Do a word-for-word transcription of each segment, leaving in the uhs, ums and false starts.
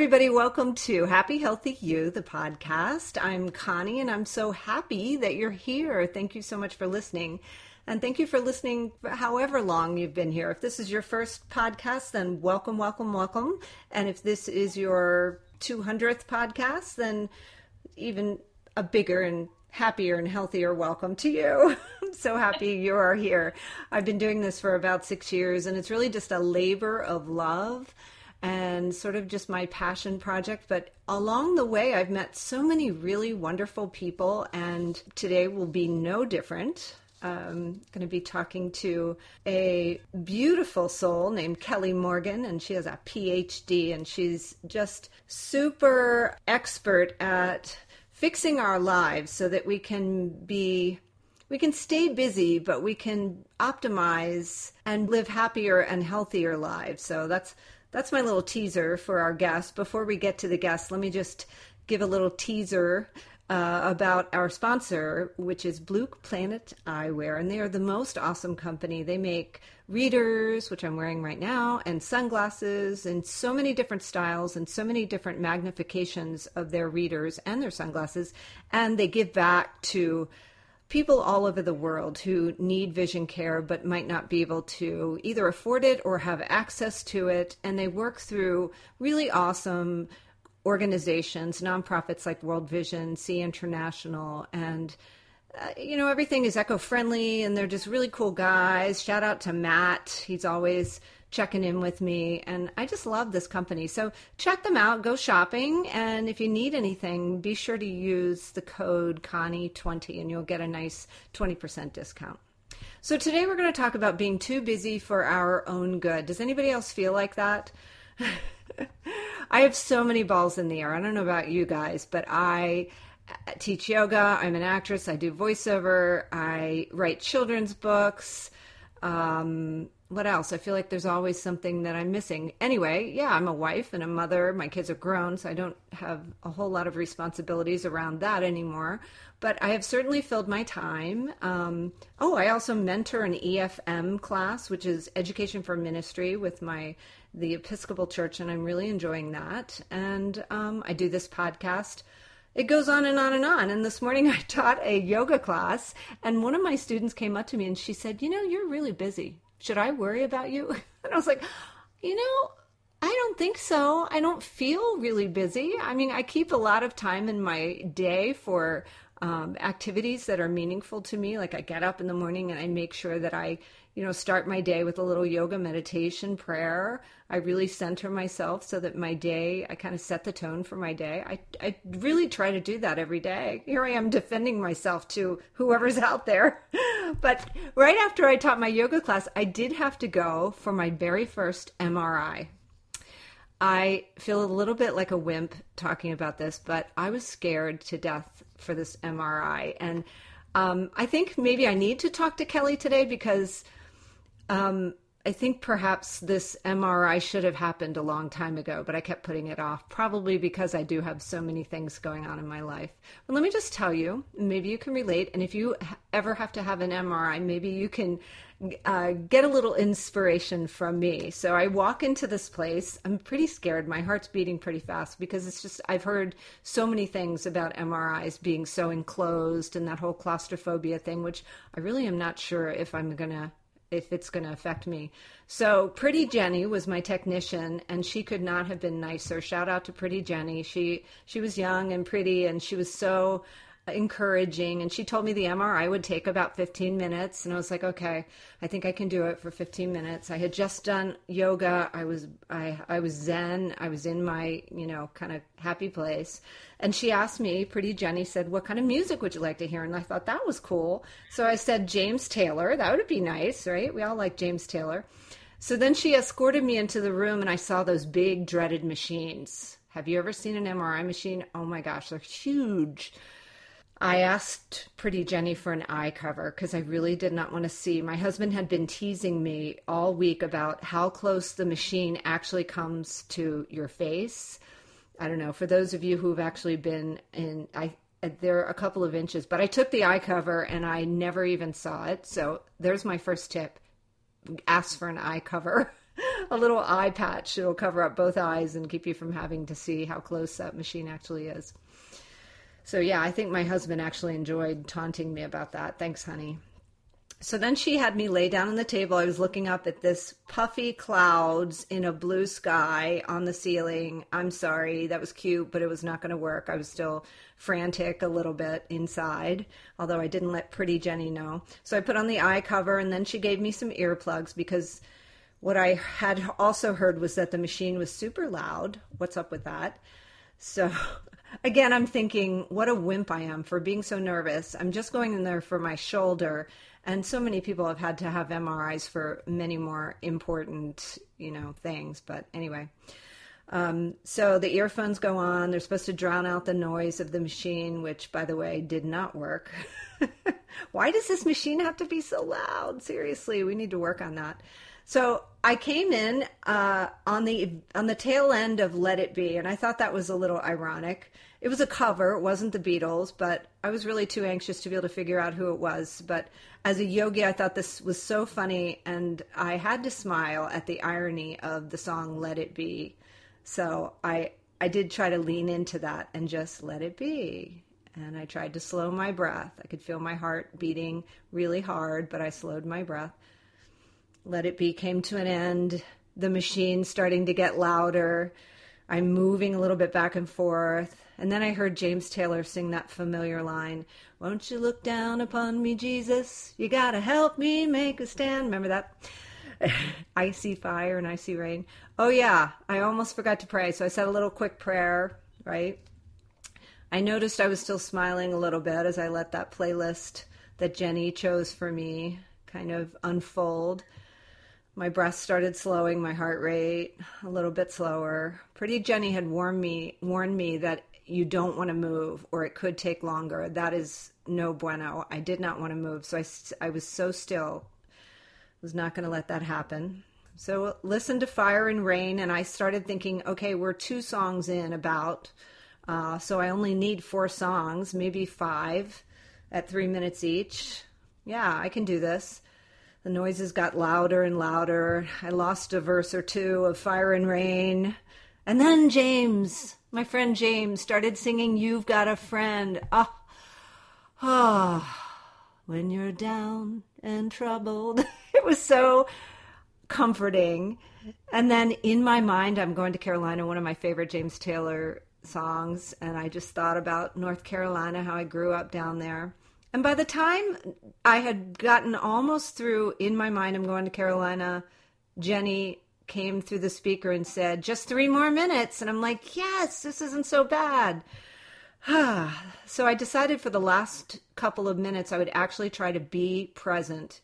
Everybody, welcome to Happy Healthy You, the podcast. I'm Connie, and I'm so happy that you're here. Thank you so much for listening. And thank you for listening for however long you've been here. If this is your first podcast, then welcome, welcome, welcome. And if this is your two hundredth podcast, then even a bigger and happier and healthier welcome to you. I'm so happy you are here. I've been doing this for about six years, and it's really just a labor of love and sort of just my passion project. But along the way, I've met so many really wonderful people, and today will be no different. I'm going to be talking to a beautiful soul named Kelly Morgan, and she has a P H D, and she's just super expert at fixing our lives so that we can be We can stay busy, but we can optimize and live happier and healthier lives. So that's That's my little teaser for our guest. Before we get to the guest, let me just give a little teaser uh, about our sponsor, which is Blue Planet Eyewear. And they are the most awesome company. They make readers, which I'm wearing right now, and sunglasses in so many different styles and so many different magnifications of their readers and their sunglasses. And they give back to people all over the world who need vision care but might not be able to either afford it or have access to it. And they work through really awesome organizations, nonprofits like World Vision, S E E International, and uh, you know, everything is eco-friendly, and they're just really cool guys. Shout out to Matt. He's always checking in with me, and I just love this company. So check them out, go shopping, and if you need anything, be sure to use the code Connie twenty, and you'll get a nice twenty percent discount. So today we're going to talk about being too busy for our own good. Does anybody else feel like that? I have so many balls in the air. I don't know about you guys, but I teach yoga, I'm an actress, I do voiceover, I write children's books, um, what else? I feel like there's always something that I'm missing. Anyway, yeah, I'm a wife and a mother. My kids are grown, so I don't have a whole lot of responsibilities around that anymore. But I have certainly filled my time. Um, oh, I also mentor an E F M class, which is Education for Ministry, with my the Episcopal Church, and I'm really enjoying that. And um, I do this podcast. It goes on and on and on. And this morning I taught a yoga class, and one of my students came up to me and she said, "You know, you're really busy. Should I worry about you?" And I was like, you know, I don't think so. I don't feel really busy. I mean, I keep a lot of time in my day for um, activities that are meaningful to me. Like I get up in the morning and I make sure that I, you know, start my day with a little yoga, meditation, prayer. I really center myself so that my day, I kind of set the tone for my day. I, I really try to do that every day. Here I am defending myself to whoever's out there. But right after I taught my yoga class, I did have to go for my very first M R I. I feel a little bit like a wimp talking about this, but I was scared to death for this M R I. And um, I think maybe I need to talk to Kelly today because Um, I think perhaps this M R I should have happened a long time ago, but I kept putting it off, probably because I do have so many things going on in my life. But let me just tell you, maybe you can relate. And if you ever have to have an M R I, maybe you can uh, get a little inspiration from me. So I walk into this place. I'm pretty scared. My heart's beating pretty fast because it's just, I've heard so many things about M R Is being so enclosed and that whole claustrophobia thing, which I really am not sure if I'm going to if it's going to affect me. So Pretty Jenny was my technician, and she could not have been nicer. Shout out to Pretty Jenny. She she was young and pretty, and she was so encouraging. And she told me the M R I would take about fifteen minutes. And I was like, okay, I think I can do it for fifteen minutes. I had just done yoga. I was, I, I was zen. I was in my, you know, kind of happy place. And she asked me, Pretty Jenny said, "What kind of music would you like to hear?" And I thought that was cool. So I said, "James Taylor." That would be nice, right? We all like James Taylor. So then she escorted me into the room, and I saw those big dreaded machines. Have you ever seen an M R I machine? Oh my gosh, they're huge. I asked Pretty Jenny for an eye cover because I really did not want to see. My husband had been teasing me all week about how close the machine actually comes to your face. I don't know, for those of you who've actually been in, I, they're a couple of inches, but I took the eye cover and I never even saw it. So there's my first tip. Ask for an eye cover, a little eye patch. It'll cover up both eyes and keep you from having to see how close that machine actually is. So yeah, I think my husband actually enjoyed taunting me about that. Thanks, honey. So then she had me lay down on the table. I was looking up at this puffy clouds in a blue sky on the ceiling. I'm sorry, that was cute, but it was not going to work. I was still frantic a little bit inside, although I didn't let Pretty Jenny know. So I put on the eye cover, and then she gave me some earplugs because what I had also heard was that the machine was super loud. What's up with that? So again, I'm thinking, what a wimp I am for being so nervous. I'm just going in there for my shoulder. And so many people have had to have M R Is for many more important, you know, things. But anyway, um, so the earphones go on. They're supposed to drown out the noise of the machine, which, by the way, did not work. Why does this machine have to be so loud? Seriously, we need to work on that. So I came in uh, on the on the tail end of Let It Be, and I thought that was a little ironic. It was a cover, it wasn't the Beatles, but I was really too anxious to be able to figure out who it was. But as a yogi, I thought this was so funny, and I had to smile at the irony of the song Let It Be. So I I did try to lean into that and just let it be. And I tried to slow my breath. I could feel my heart beating really hard, but I slowed my breath. Let It Be came to an end, the machine starting to get louder. I'm moving a little bit back and forth. And then I heard James Taylor sing that familiar line, "Won't you look down upon me, Jesus? You gotta help me make a stand." Remember that? I see fire and I see rain. Oh yeah, I almost forgot to pray. So I said a little quick prayer, right? I noticed I was still smiling a little bit as I let that playlist that Jenny chose for me kind of unfold. My breath started slowing, my heart rate a little bit slower. Pretty Jenny had warned me, warned me that you don't want to move or it could take longer. That is no bueno. I did not want to move, so I, I was so still. I was not going to let that happen. So listen to Fire and Rain, and I started thinking, okay, we're two songs in about, uh, so I only need four songs, maybe five at three minutes each. Yeah, I can do this. The noises got louder and louder. I lost a verse or two of Fire and Rain. And then James, my friend James, started singing You've Got a Friend. Ah, ah, when you're down and troubled. It was so comforting. And then in my mind, I'm going to Carolina, one of my favorite James Taylor songs. And I just thought about North Carolina, how I grew up down there. And by the time I had gotten almost through, in my mind, I'm going to Carolina, Jenny came through the speaker and said, just three more minutes. And I'm like, yes, this isn't so bad. So I decided for the last couple of minutes, I would actually try to be present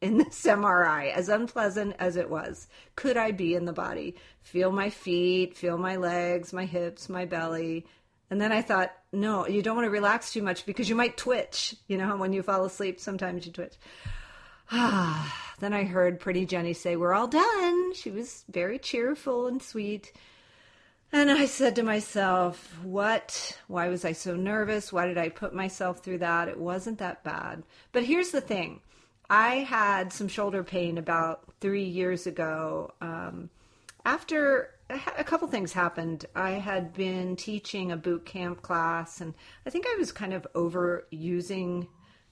in this M R I, as unpleasant as it was. Could I be in the body? Feel my feet, feel my legs, my hips, my belly. And then I thought, no, you don't want to relax too much because you might twitch. You know, when you fall asleep, sometimes you twitch. Then I heard Pretty Jenny say, we're all done. She was very cheerful and sweet. And I said to myself, what? Why was I so nervous? Why did I put myself through that? It wasn't that bad. But here's the thing. I had some shoulder pain about three years ago. Um, after... a couple things happened. I had been teaching a boot camp class, and I think I was kind of overusing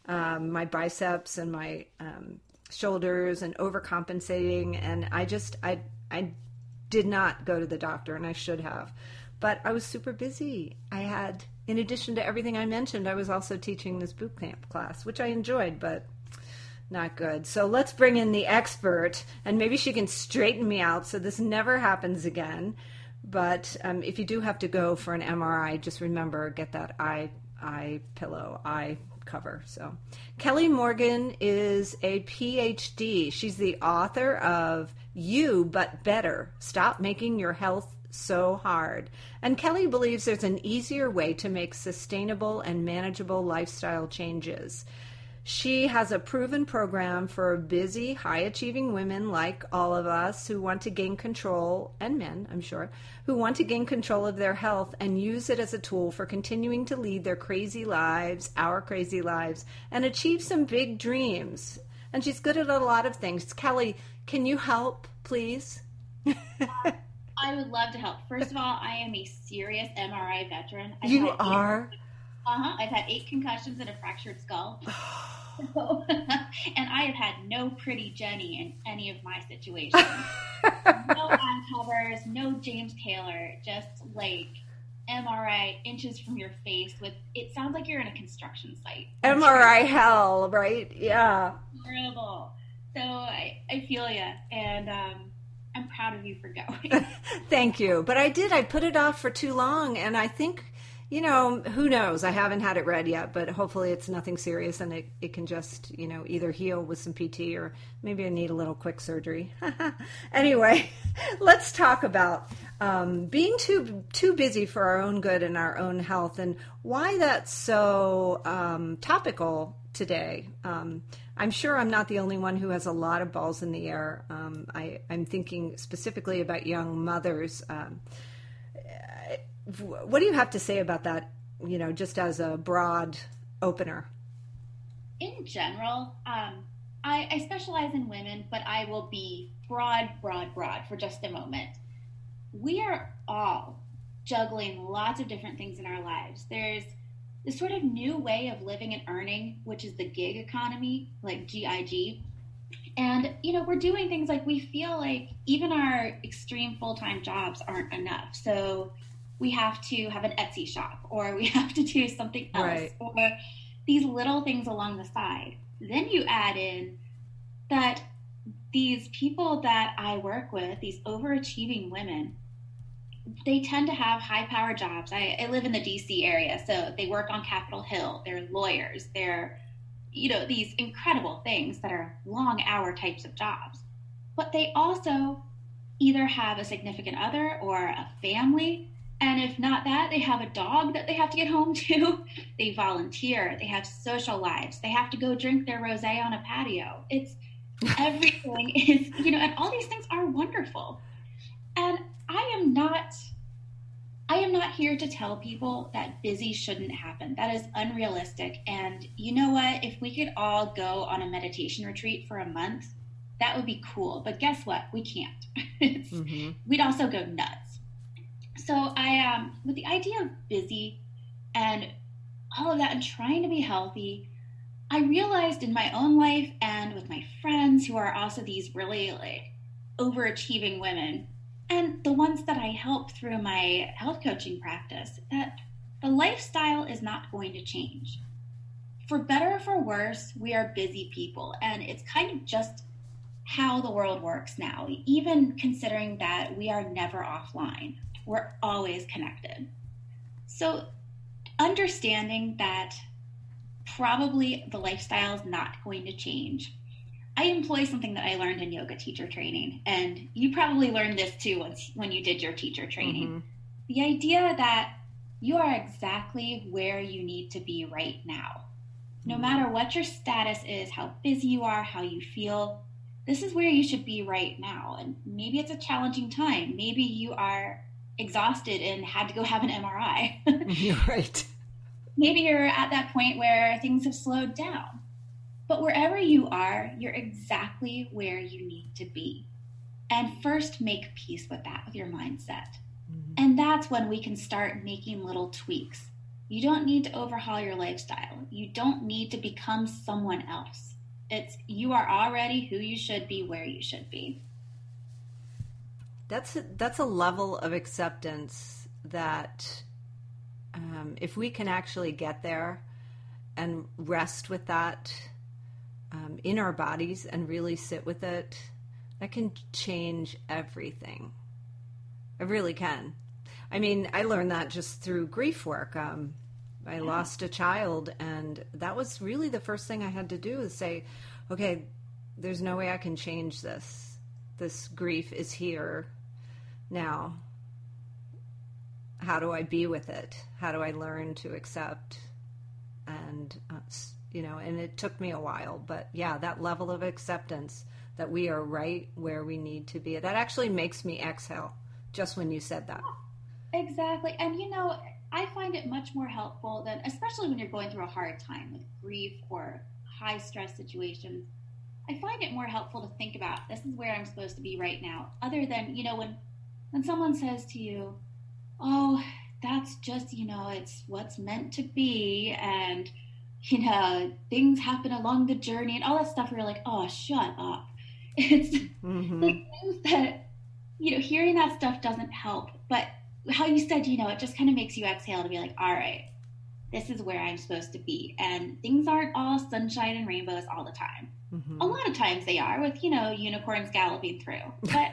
um, my biceps and my um, shoulders and overcompensating. And I just, I, I did not go to the doctor, and I should have, but I was super busy. I had, in addition to everything I mentioned, I was also teaching this boot camp class, which I enjoyed, but not good. So let's bring in the expert, and maybe she can straighten me out so this never happens again. But um, if you do have to go for an M R I, just remember, get that eye, eye pillow, eye cover. So Kelly Morgan is a P H D. She's the author of You But Better, Stop Making Your Health so hard. And Kelly believes there's an easier way to make sustainable and manageable lifestyle changes. She has a proven program for busy, high-achieving women like all of us who want to gain control, and men, I'm sure, who want to gain control of their health and use it as a tool for continuing to lead their crazy lives, our crazy lives, and achieve some big dreams. And she's good at a lot of things. Kelly, can you help, please? I would love to help. First of all, I am a serious M R I veteran. I've you are? Eight, uh-huh. I've had eight concussions and a fractured skull. So, and I have had no pretty Jenny in any of my situations. No on covers, no James Taylor, just like M R I inches from your face with, it sounds like you're in a construction site. M R I hell, right? Yeah. Horrible. So I, I feel you. And um, I'm proud of you for going. Thank you. But I did, I put it off for too long. And I think, you know, who knows? I haven't had it read yet, but hopefully it's nothing serious and it, it can just, you know, either heal with some P T or maybe I need a little quick surgery. Anyway, let's talk about um, being too too busy for our own good and our own health and why that's so um, topical today. Um, I'm sure I'm not the only one who has a lot of balls in the air. Um, I, I'm thinking specifically about young mothers. Um, I, What do you have to say about that, you know, just as a broad opener? In general, um, I, I specialize in women, but I will be broad, broad, broad for just a moment. We are all juggling lots of different things in our lives. There's this sort of new way of living and earning, which is the gig economy, like G I G. And, you know, we're doing things like we feel like even our extreme full-time jobs aren't enough. So we have to have an Etsy shop, or we have to do something else, right, or these little things along the side. Then you add in that these people that I work with, these overachieving women, they tend to have high power jobs. I, I live in the D C area, so they work on Capitol Hill. They're lawyers. They're, you know, these incredible things that are long hour types of jobs. But they also either have a significant other or a family. And if not that, they have a dog that they have to get home to. They volunteer. They have social lives. They have to go drink their rosé on a patio. It's everything is, you know, and all these things are wonderful. And I am not, I am not here to tell people that busy shouldn't happen. That is unrealistic. And you know what? If we could all go on a meditation retreat for a month, that would be cool. But guess what? We can't. It's, mm-hmm. We'd also go nuts. So I, um, with the idea of busy and all of that and trying to be healthy, I realized in my own life and with my friends who are also these really like overachieving women and the ones that I help through my health coaching practice, that the lifestyle is not going to change. For better or for worse, we are busy people, and it's kind of just how the world works now, even considering that we are never offline. We're always connected. So understanding that probably the lifestyle is not going to change. I employ something that I learned in yoga teacher training, and you probably learned this too once when you did your teacher training. Mm-hmm. The idea that you are exactly where you need to be right now. No mm-hmm. matter what your status is, how busy you are, how you feel, this is where you should be right now. And maybe it's a challenging time. Maybe you are exhausted and had to go have an M R I. You're right. Maybe you're at that point where things have slowed down. But wherever you are, you're exactly where you need to be. And first make peace with that, with your mindset. Mm-hmm. And that's when we can start making little tweaks. You don't need to overhaul your lifestyle. You don't need to become someone else. It's you are already who you should be, where you should be. That's a, that's a level of acceptance that um, if we can actually get there and rest with that um, in our bodies and really sit with it, that can change everything. It really can. I mean, I learned that just through grief work. Um, I yeah. lost a child, and that was really the first thing I had to do is say, okay, there's no way I can change this. This grief is here now, how do I be with it? How do I learn to accept? And, uh, you know, and it took me a while, but yeah, that level of acceptance that we are right where we need to be. That actually makes me exhale just when you said that. Exactly. And, you know, I find it much more helpful than, especially when you're going through a hard time, like grief or high stress situations, I find it more helpful to think about, this is where I'm supposed to be right now. Other than, you know, when, when someone says to you, oh, that's just, you know, it's what's meant to be. And, you know, things happen along the journey and all that stuff. Where you're like, oh, shut up. It's mm-hmm. the things that, you know, hearing that stuff doesn't help. But how you said, you know, it just kind of makes you exhale to be like, all right, this is where I'm supposed to be. And things aren't all sunshine and rainbows all the time. Mm-hmm. A lot of times they are with, you know, unicorns galloping through, but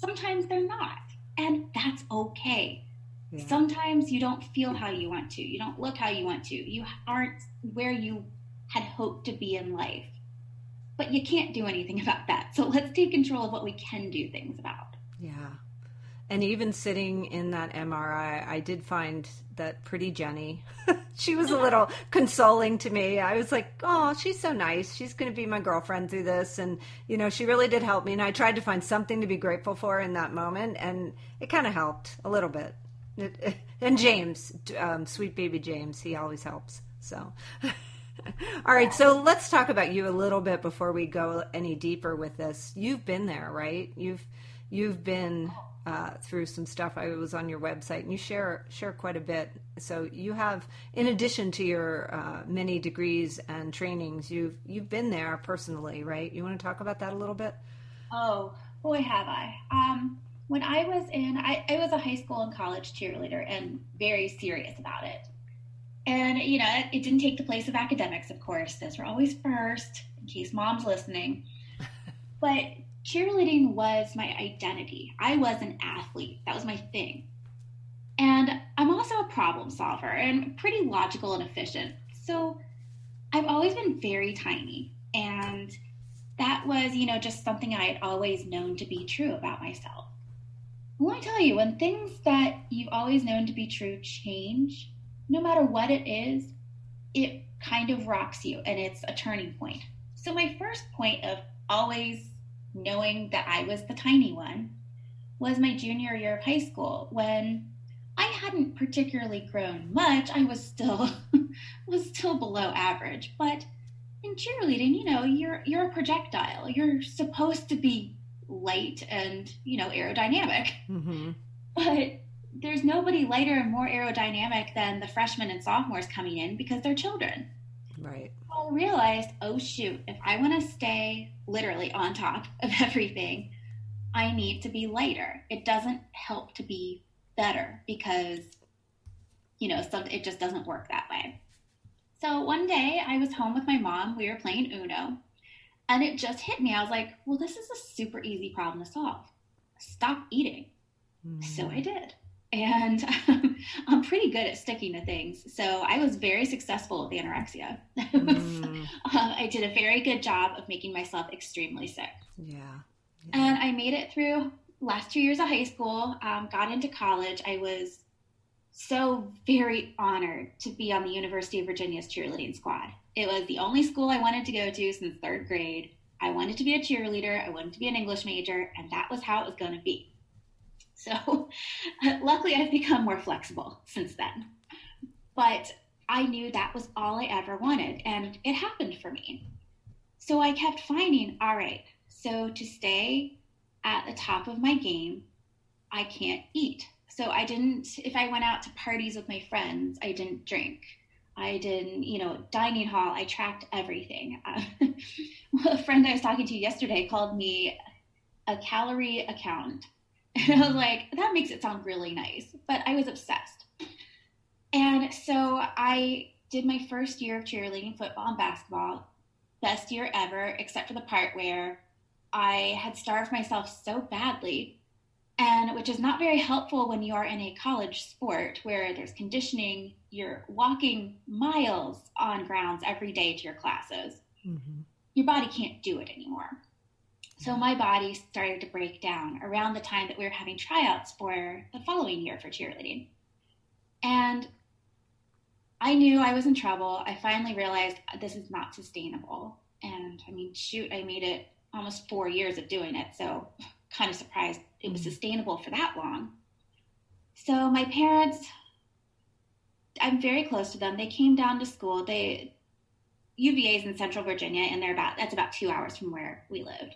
sometimes they're not. And that's okay. Yeah. Sometimes you don't feel how you want to. You don't look how you want to. You aren't where you had hoped to be in life. But you can't do anything about that. So let's take control of what we can do things about. Yeah. And even sitting in that M R I, I did find that pretty Jenny, she was a little consoling to me. I was like, oh, she's so nice. She's going to be my girlfriend through this. And, you know, she really did help me. And I tried to find something to be grateful for in that moment. And it kind of helped a little bit. It, it, and James, um, sweet baby James, he always helps. So... All right, so let's talk about you a little bit before we go any deeper with this. You've been there, right? You've you've been uh, through some stuff. I was on your website, and you share share quite a bit. So you have, in addition to your uh, many degrees and trainings, you've you've been there personally, right? You want to talk about that a little bit? Oh boy, have I! Um, when I was in, I, I was a high school and college cheerleader, and very serious about it. And, you know, it, it didn't take the place of academics, of course. Those were always first, in case mom's listening. But cheerleading was my identity. I was an athlete. That was my thing. And I'm also a problem solver and pretty logical and efficient. So I've always been very tiny. And that was, you know, just something I had always known to be true about myself. Well, let me tell you, when things that you've always known to be true change, no matter what it is, it kind of rocks you, and it's a turning point. So my first point of always knowing that I was the tiny one was my junior year of high school, when I hadn't particularly grown much. I was still was still below average, but in cheerleading, you know, you're you're a projectile. You're supposed to be light and, you know, aerodynamic, mm-hmm. but there's nobody lighter and more aerodynamic than the freshmen and sophomores coming in because they're children. Right. I realized, oh shoot, if I want to stay literally on top of everything, I need to be lighter. It doesn't help to be better because, you know, some, it just doesn't work that way. So one day I was home with my mom. We were playing Uno, and it just hit me. I was like, well, this is a super easy problem to solve. Stop eating. Mm-hmm. So I did. And um, I'm pretty good at sticking to things. So I was very successful with anorexia. Mm. uh, I did a very good job of making myself extremely sick. Yeah. yeah. And I made it through last two years of high school, um, got into college. I was so very honored to be on the University of Virginia's cheerleading squad. It was the only school I wanted to go to since third grade. I wanted to be a cheerleader. I wanted to be an English major. And that was how it was going to be. So uh, luckily I've become more flexible since then, but I knew that was all I ever wanted, and it happened for me. So I kept finding, all right, so to stay at the top of my game, I can't eat. So I didn't, if I went out to parties with my friends, I didn't drink. I didn't, you know, dining hall, I tracked everything. Uh, well, a friend I was talking to yesterday called me a calorie accountant. And I was like, that makes it sound really nice, but I was obsessed. And so I did my first year of cheerleading, football and basketball, best year ever, except for the part where I had starved myself so badly, and which is not very helpful when you are in a college sport where there's conditioning, you're walking miles on grounds every day to your classes. Mm-hmm. Your body can't do it anymore. So my body started to break down around the time that we were having tryouts for the following year for cheerleading. And I knew I was in trouble. I finally realized this is not sustainable. And I mean, shoot, I made it almost four years of doing it. So kind of surprised it was sustainable for that long. So my parents, I'm very close to them. They came down to school. They, U V A is in Central Virginia, and they're about, that's about two hours from where we lived.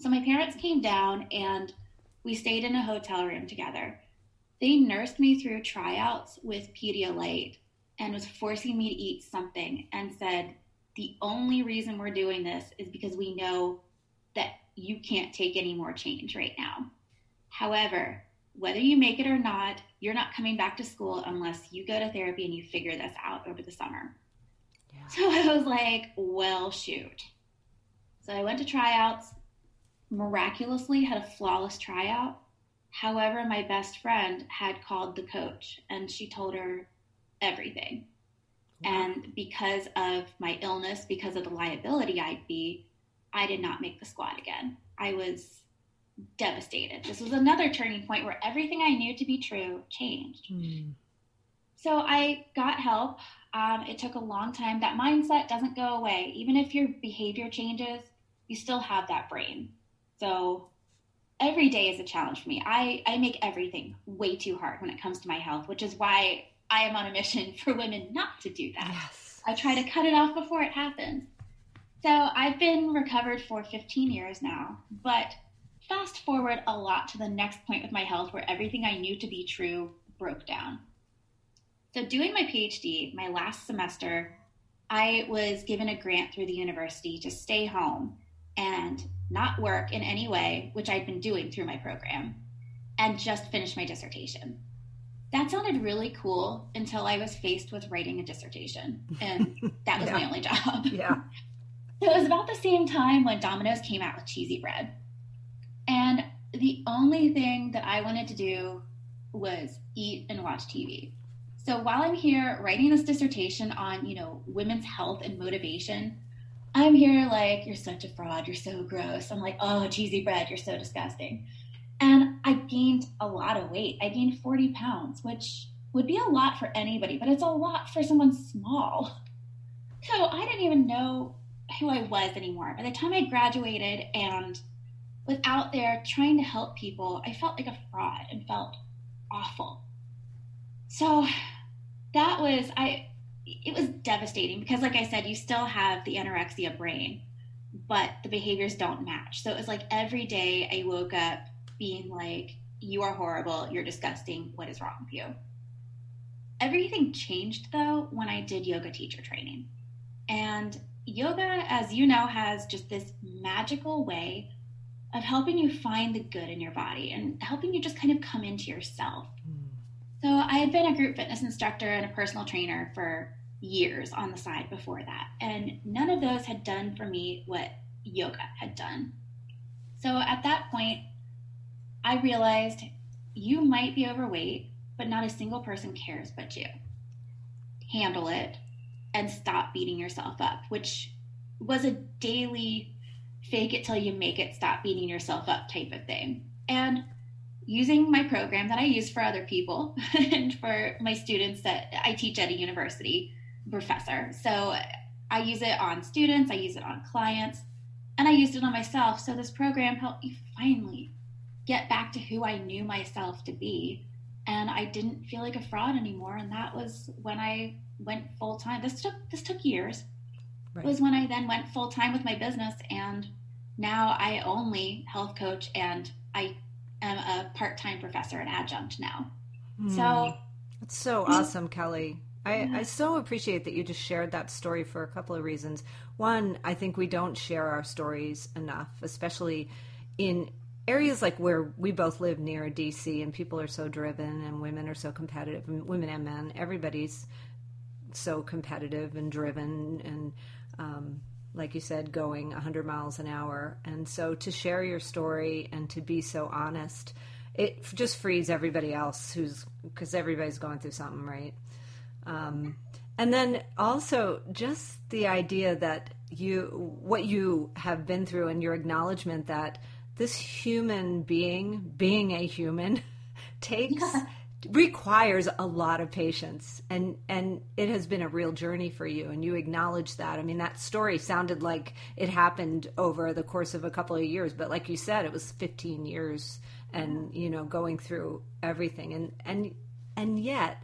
So my parents came down and we stayed in a hotel room together. They nursed me through tryouts with Pedialyte and was forcing me to eat something and said, the only reason we're doing this is because we know that you can't take any more change right now. However, whether you make it or not, you're not coming back to school unless you go to therapy and you figure this out over the summer. Yeah. So I was like, well, shoot. So I went to tryouts, miraculously had a flawless tryout. However, my best friend had called the coach and she told her everything. Wow. And because of my illness, because of the liability I'd be, I did not make the squad again. I was devastated. This was another turning point where everything I knew to be true changed. Mm. So I got help. Um, it took a long time. That mindset doesn't go away. Even if your behavior changes, you still have that brain. So every day is a challenge for me. I, I make everything way too hard when it comes to my health, which is why I am on a mission for women not to do that. Yes. I try to cut it off before it happens. So I've been recovered for fifteen years now, but fast forward a lot to the next point with my health where everything I knew to be true broke down. So doing my PhD, my last semester, I was given a grant through the university to stay home and not work in any way, which I'd been doing through my program, and just finish my dissertation. That sounded really cool until I was faced with writing a dissertation, and that was yeah. my only job. Yeah. So it was about the same time when Domino's came out with cheesy bread. And the only thing that I wanted to do was eat and watch T V. So while I'm here writing this dissertation on, you know, women's health and motivation, I'm here like, you're such a fraud. You're so gross. I'm like, oh, cheesy bread. You're so disgusting. And I gained a lot of weight. I gained forty pounds, which would be a lot for anybody, but it's a lot for someone small. So I didn't even know who I was anymore. By the time I graduated and was out there trying to help people, I felt like a fraud and felt awful. So that was, I, it was devastating because like I said, you still have the anorexia brain, but the behaviors don't match. So it was like every day I woke up being like, you are horrible. You're disgusting. What is wrong with you? Everything changed though when I did yoga teacher training. And yoga, as you know, has just this magical way of helping you find the good in your body and helping you just kind of come into yourself. Mm. So I had been a group fitness instructor and a personal trainer for years on the side before that. And none of those had done for me what yoga had done. So at that point, I realized you might be overweight, but not a single person cares but you. Handle it and stop beating yourself up, which was a daily fake it till you make it, stop beating yourself up type of thing. And using my program that I use for other people and for my students that I teach at a university professor. So I use it on students, I use it on clients, and I used it on myself. So this program helped me finally get back to who I knew myself to be. And I didn't feel like a fraud anymore. And that was when I went full time. This took, this took years. Right. It was when I then went full time with my business, and now I only health coach, and I am a part-time professor and adjunct now. Mm. So that's so awesome, Kelly. I, yeah. I so appreciate that you just shared that story for a couple of reasons. One, I think we don't share our stories enough, especially in areas like where we both live near D C, and people are so driven, and women are so competitive, and women and men, everybody's so competitive and driven and Um, like you said, going one hundred miles an hour. And so to share your story and to be so honest, it just frees everybody else who's, because everybody's going through something, right? Um, and then also just the idea that you, what you have been through, and your acknowledgement that this human being, being a human, takes requires a lot of patience, and and it has been a real journey for you, and you acknowledge that. I mean, that story sounded like it happened over the course of a couple of years, but like you said, it was fifteen years, and you know, going through everything, and and and yet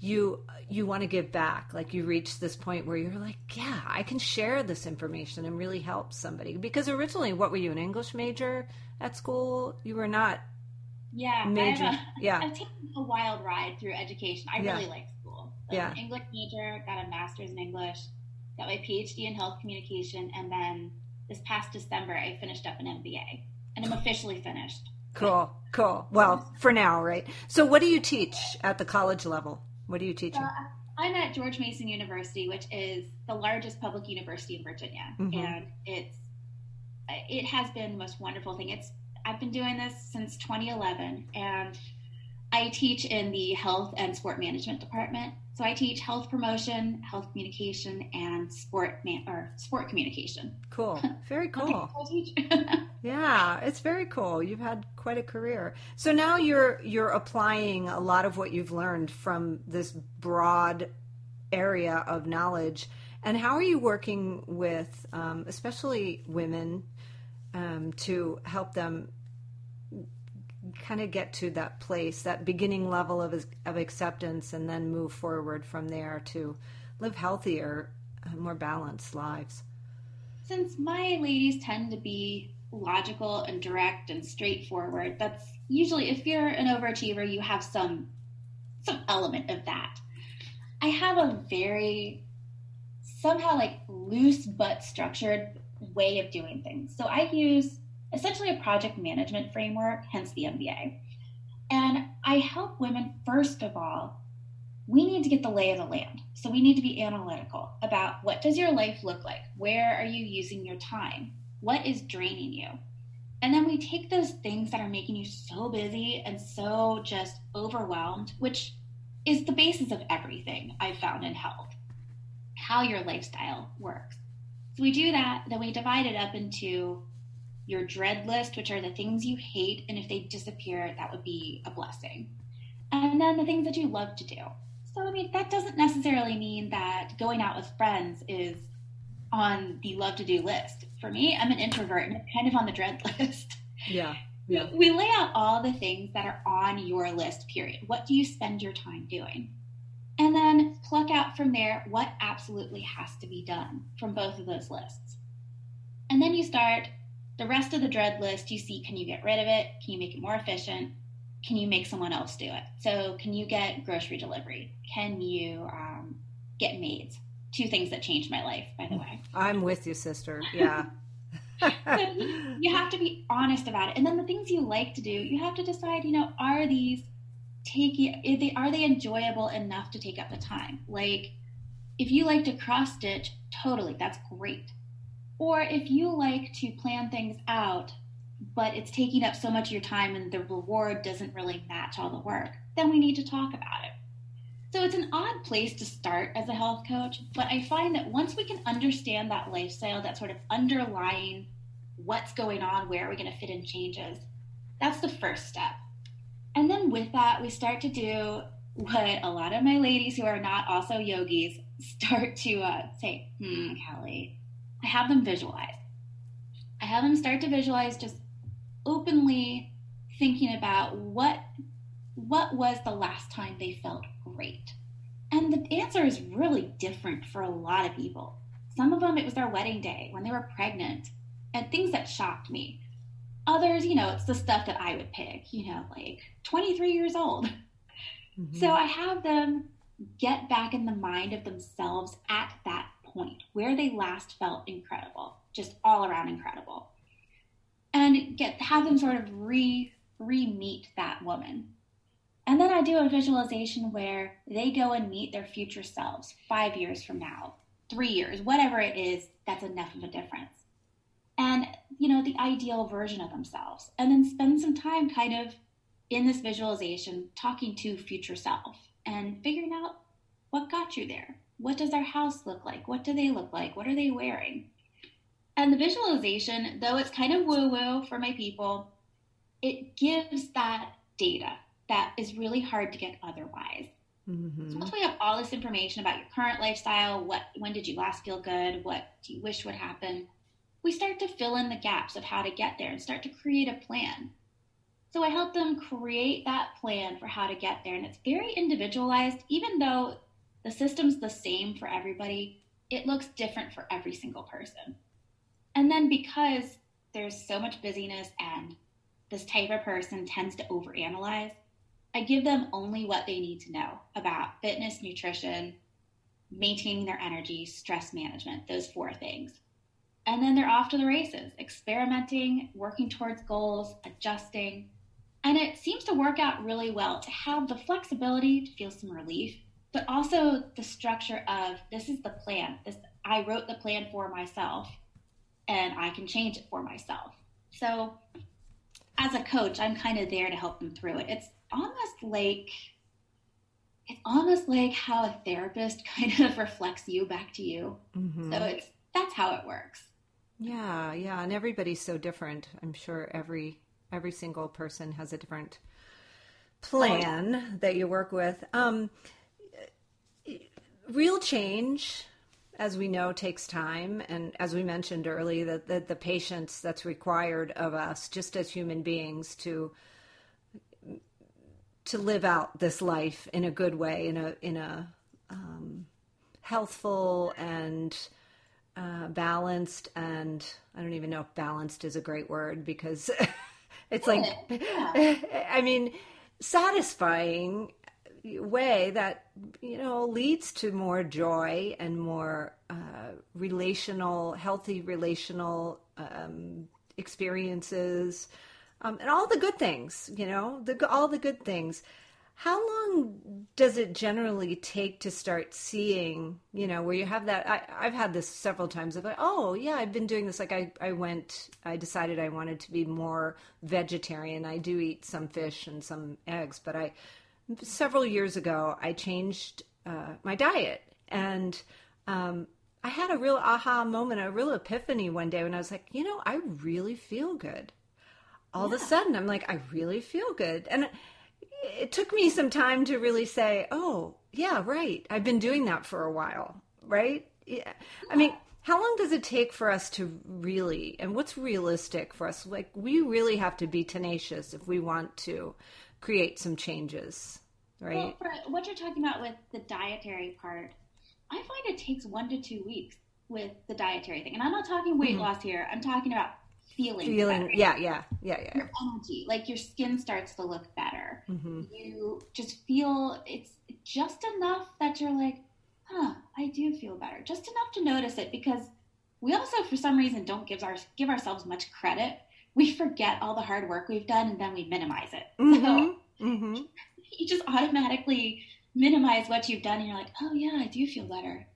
you you want to give back. Like, you reach this point where you're like, yeah, I can share this information and really help somebody. Because originally, what were you, an English major at school? You were not. Yeah, major. I a, yeah. I've taken a wild ride through education. I yeah. really like school. So yeah. English major, got a master's in English, got my PhD in health communication, and then this past December I finished up an M B A, and I'm officially finished. Cool, cool. Well, for now, right? So, what do you teach at the college level? What do you teach? So I'm at George Mason University, which is the largest public university in Virginia, mm-hmm. and it's it has been the most wonderful thing. It's I've been doing this since twenty eleven, and I teach in the health and sport management department. So I teach health promotion, health communication, and sport man- or sport communication. Cool. Very cool. Yeah, it's very cool. You've had quite a career. So now you're you're applying a lot of what you've learned from this broad area of knowledge. And how are you working with um, especially women Um, to help them kind of get to that place, that beginning level of of acceptance, and then move forward from there to live healthier, more balanced lives? Since my ladies tend to be logical and direct and straightforward, that's usually, if you're an overachiever, you have some some element of that. I have a very somehow like loose but structured way of doing things. So I use essentially a project management framework, hence the M B A. And I help women, first of all, we need to get the lay of the land. So we need to be analytical about what does your life look like? Where are you using your time? What is draining you? And then we take those things that are making you so busy and so just overwhelmed, which is the basis of everything I've found in health, how your lifestyle works. So we do that, then we divide it up into your dread list, which are the things you hate, and if they disappear, that would be a blessing. And then the things that you love to do. So, I mean, that doesn't necessarily mean that going out with friends is on the love to do list. For me, I'm an introvert and kind of on the dread list. Yeah, yeah. We lay out all the things that are on your list, period. What do you spend your time doing? And then pluck out from there what absolutely has to be done from both of those lists. And then you start the rest of the dread list. You see, can you get rid of it? Can you make it more efficient? Can you make someone else do it? So can you get grocery delivery? Can you um, get maids? Two things that changed my life, by the way. I'm with you, sister. Yeah. So you, you have to be honest about it. And then the things you like to do, you have to decide, you know, are these taking they are they enjoyable enough to take up the time? Like, if you like to cross stitch, totally, that's great. Or if you like to plan things out, but it's taking up so much of your time and the reward doesn't really match all the work, then we need to talk about it. So it's an odd place to start as a health coach, but I find that once we can understand that lifestyle, that sort of underlying what's going on, where are we going to fit in changes, that's the first step. And then with that, we start to do what a lot of my ladies who are not also yogis start to uh, say, hmm, Kelly, I have them visualize. I have them start to visualize, just openly thinking about what, what was the last time they felt great. And the answer is really different for a lot of people. Some of them, it was their wedding day, when they were pregnant, and things that shocked me. Others, you know, it's the stuff that I would pick, you know, like twenty-three years old. Mm-hmm. So I have them get back in the mind of themselves at that point where they last felt incredible, just all around incredible, and get have them sort of re re-meet that woman. And then I do a visualization where they go and meet their future selves five years from now, three years, whatever it is, that's enough of a difference. And, you know, the ideal version of themselves, and then spend some time kind of in this visualization talking to future self and figuring out what got you there. What does their house look like? What do they look like? What are they wearing? And the visualization, though it's kind of woo-woo for my people, it gives that data. that is really hard to get otherwise. Mm-hmm. So once we have all this information about your current lifestyle, what, when did you last feel good? What do you wish would happen? We start to fill in the gaps of how to get there and start to create a plan. So I help them create that plan for how to get there. And it's very individualized. Even though the system's the same for everybody, it looks different for every single person. And then because there's so much busyness and this type of person tends to overanalyze, I give them only what they need to know about fitness, nutrition, maintaining their energy, stress management, those four things. And then they're off to the races, experimenting, working towards goals, adjusting. And it seems to work out really well to have the flexibility to feel some relief, but also the structure of this is the plan. This, I wrote the plan for myself and I can change it for myself. So as a coach, I'm kind of there to help them through it. It's almost like it's almost like how a therapist kind of reflects you back to you. Mm-hmm. So it's that's how it works. Yeah, yeah, and everybody's so different. I'm sure every every single person has a different plan oh, yeah. that you work with. Um, real change, as we know, takes time, and as we mentioned earlier, that the, the patience that's required of us, just as human beings, to to live out this life in a good way, in a in a um, healthful and uh, balanced, and I don't even know if balanced is a great word, because it's yeah, like, yeah. I mean, satisfying way that, you know, leads to more joy and more uh, relational, healthy relational um, experiences. Um, and all the good things, you know, the, all the good things. How long does it generally take to start seeing, you know, where you have that? I, I've had this several times of like, oh, yeah, I've been doing this. Like I, I went, I decided I wanted to be more vegetarian. I do eat some fish and some eggs, but I, several years ago, I changed uh, my diet. And um, I had a real aha moment, a real epiphany one day when I was like, you know, I really feel good. All yeah. of a sudden, I'm like, I really feel good. And it took me some time to really say, oh, yeah, right. I've been doing that for a while, right? Yeah. Yeah. I mean, how long does it take for us to really, and what's realistic for us? Like, we really have to be tenacious if we want to create some changes, right? Well, for what you're talking about with the dietary part, I find it takes one to two weeks with the dietary thing. And I'm not talking weight mm-hmm. loss here. I'm talking about Feeling, feeling better. yeah, yeah, yeah, yeah. Your energy, like your skin starts to look better. Mm-hmm. You just feel it's just enough that you're like, huh, I do feel better. Just enough to notice it, because we also, for some reason, don't give our give ourselves much credit. We forget all the hard work we've done, and then we minimize it. Mm-hmm. So mm-hmm. you just automatically minimize what you've done, and you're like, oh yeah, I do feel better.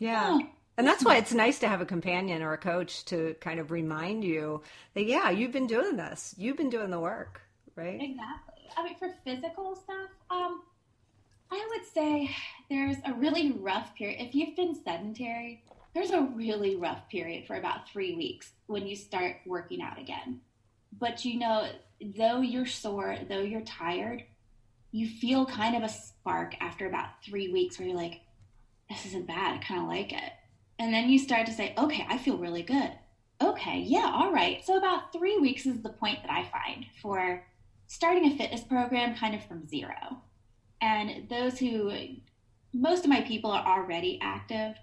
Yeah. Oh, and that's why it's nice to have a companion or a coach to kind of remind you that, yeah, you've been doing this. You've been doing the work, right? Exactly. I mean, for physical stuff, um, I would say there's a really rough period. If you've been sedentary, there's a really rough period for about three weeks when you start working out again. But, you know, though you're sore, though you're tired, you feel kind of a spark after about three weeks where you're like, this isn't bad. I kind of like it. And then you start to say, okay, I feel really good. Okay, yeah, all right. So about three weeks is the point that I find for starting a fitness program kind of from zero. And those who, most of my people are already active,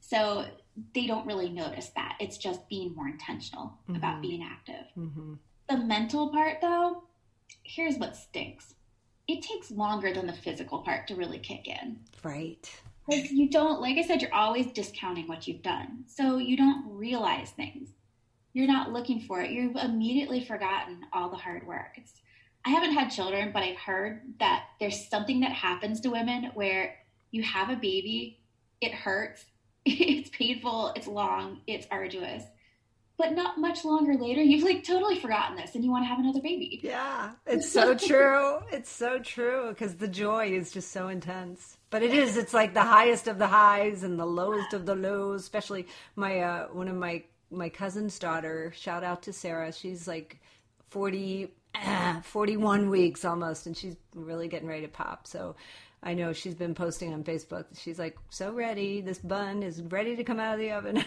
so they don't really notice that. It's just being more intentional mm-hmm. about being active. Mm-hmm. The mental part, though, here's what stinks. It takes longer than the physical part to really kick in. Right. Like you don't, like I said, you're always discounting what you've done. So you don't realize things. You're not looking for it. You've immediately forgotten all the hard work. It's, I haven't had children, but I've heard that there's something that happens to women where you have a baby, it hurts, it's painful, it's long, it's arduous. But not much longer later, you've like totally forgotten this and you want to have another baby. Yeah, it's so true. It's so true because the joy is just so intense. But it is, it's like the highest of the highs and the lowest of the lows, especially my, uh, one of my, my cousin's daughter, shout out to Sarah. She's like forty forty-one weeks almost, and she's really getting ready to pop. So I know she's been posting on Facebook. She's like, so ready. This bun is ready to come out of the oven.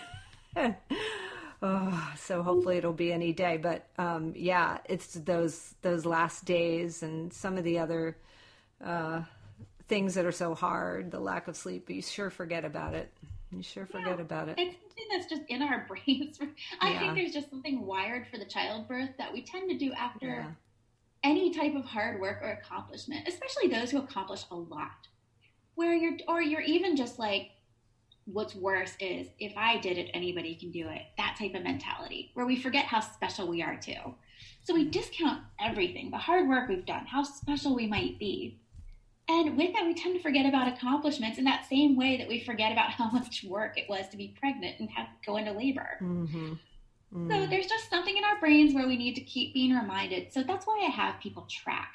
Oh, so hopefully it'll be any day. But um, yeah, it's those those last days and some of the other uh, things that are so hard, the lack of sleep. But you sure forget about it. You sure forget yeah, about it. It's something that's just in our brains. I yeah. think there's just something wired for the childbirth that we tend to do after yeah. any type of hard work or accomplishment, especially those who accomplish a lot. Where you're, or you're even just like, what's worse is if I did it, anybody can do it. That type of mentality where we forget how special we are too. So we discount everything, the hard work we've done, how special we might be. And with that, we tend to forget about accomplishments in that same way that we forget about how much work it was to be pregnant and have to go into labor. Mm-hmm. Mm. So there's just something in our brains where we need to keep being reminded. So that's why I have people track.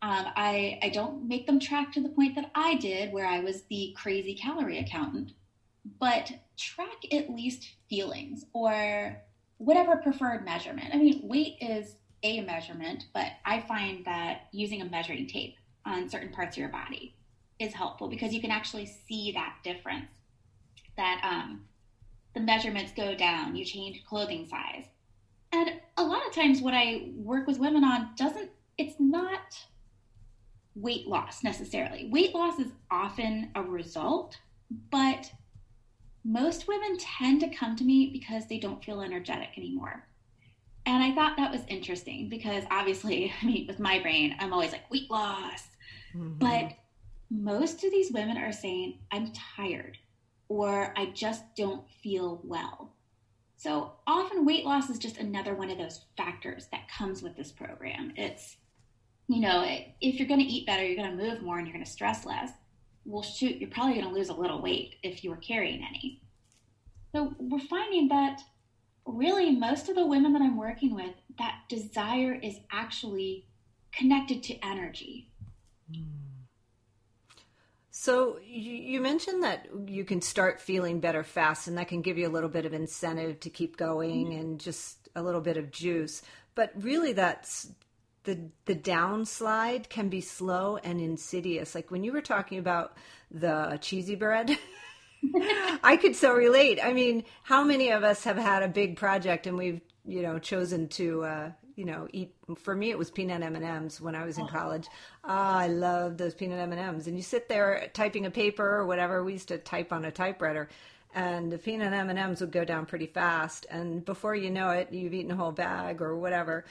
Um, I, I don't make them track to the point that I did where I was the crazy calorie accountant, but track at least feelings or whatever preferred measurement. I mean, weight is a measurement, but I find that using a measuring tape on certain parts of your body is helpful because you can actually see that difference, that um, the measurements go down, you change clothing size. And a lot of times what I work with women on doesn't, it's not weight loss necessarily. Weight loss is often a result, but most women tend to come to me because they don't feel energetic anymore. And I thought that was interesting because obviously, I mean, with my brain, I'm always like weight loss. Mm-hmm. But most of these women are saying, I'm tired or I just don't feel well. So often weight loss is just another one of those factors that comes with this program. It's, you know, if you're going to eat better, you're going to move more and you're going to stress less. Well, shoot, you're probably going to lose a little weight if you were carrying any. So we're finding that really, most of the women that I'm working with, that desire is actually connected to energy. So you mentioned that you can start feeling better fast, and that can give you a little bit of incentive to keep going mm-hmm. and just a little bit of juice. But really, that's the the downslide can be slow and insidious. Like when you were talking about the cheesy bread. I could so relate. I mean, how many of us have had a big project and we've, you know, chosen to, uh, you know, eat. For me, it was peanut M and M's when I was in college. Ah, I love those peanut M and M's. And you sit there typing a paper or whatever. We used to type on a typewriter, and the peanut M and M's would go down pretty fast. And before you know it, you've eaten a whole bag or whatever.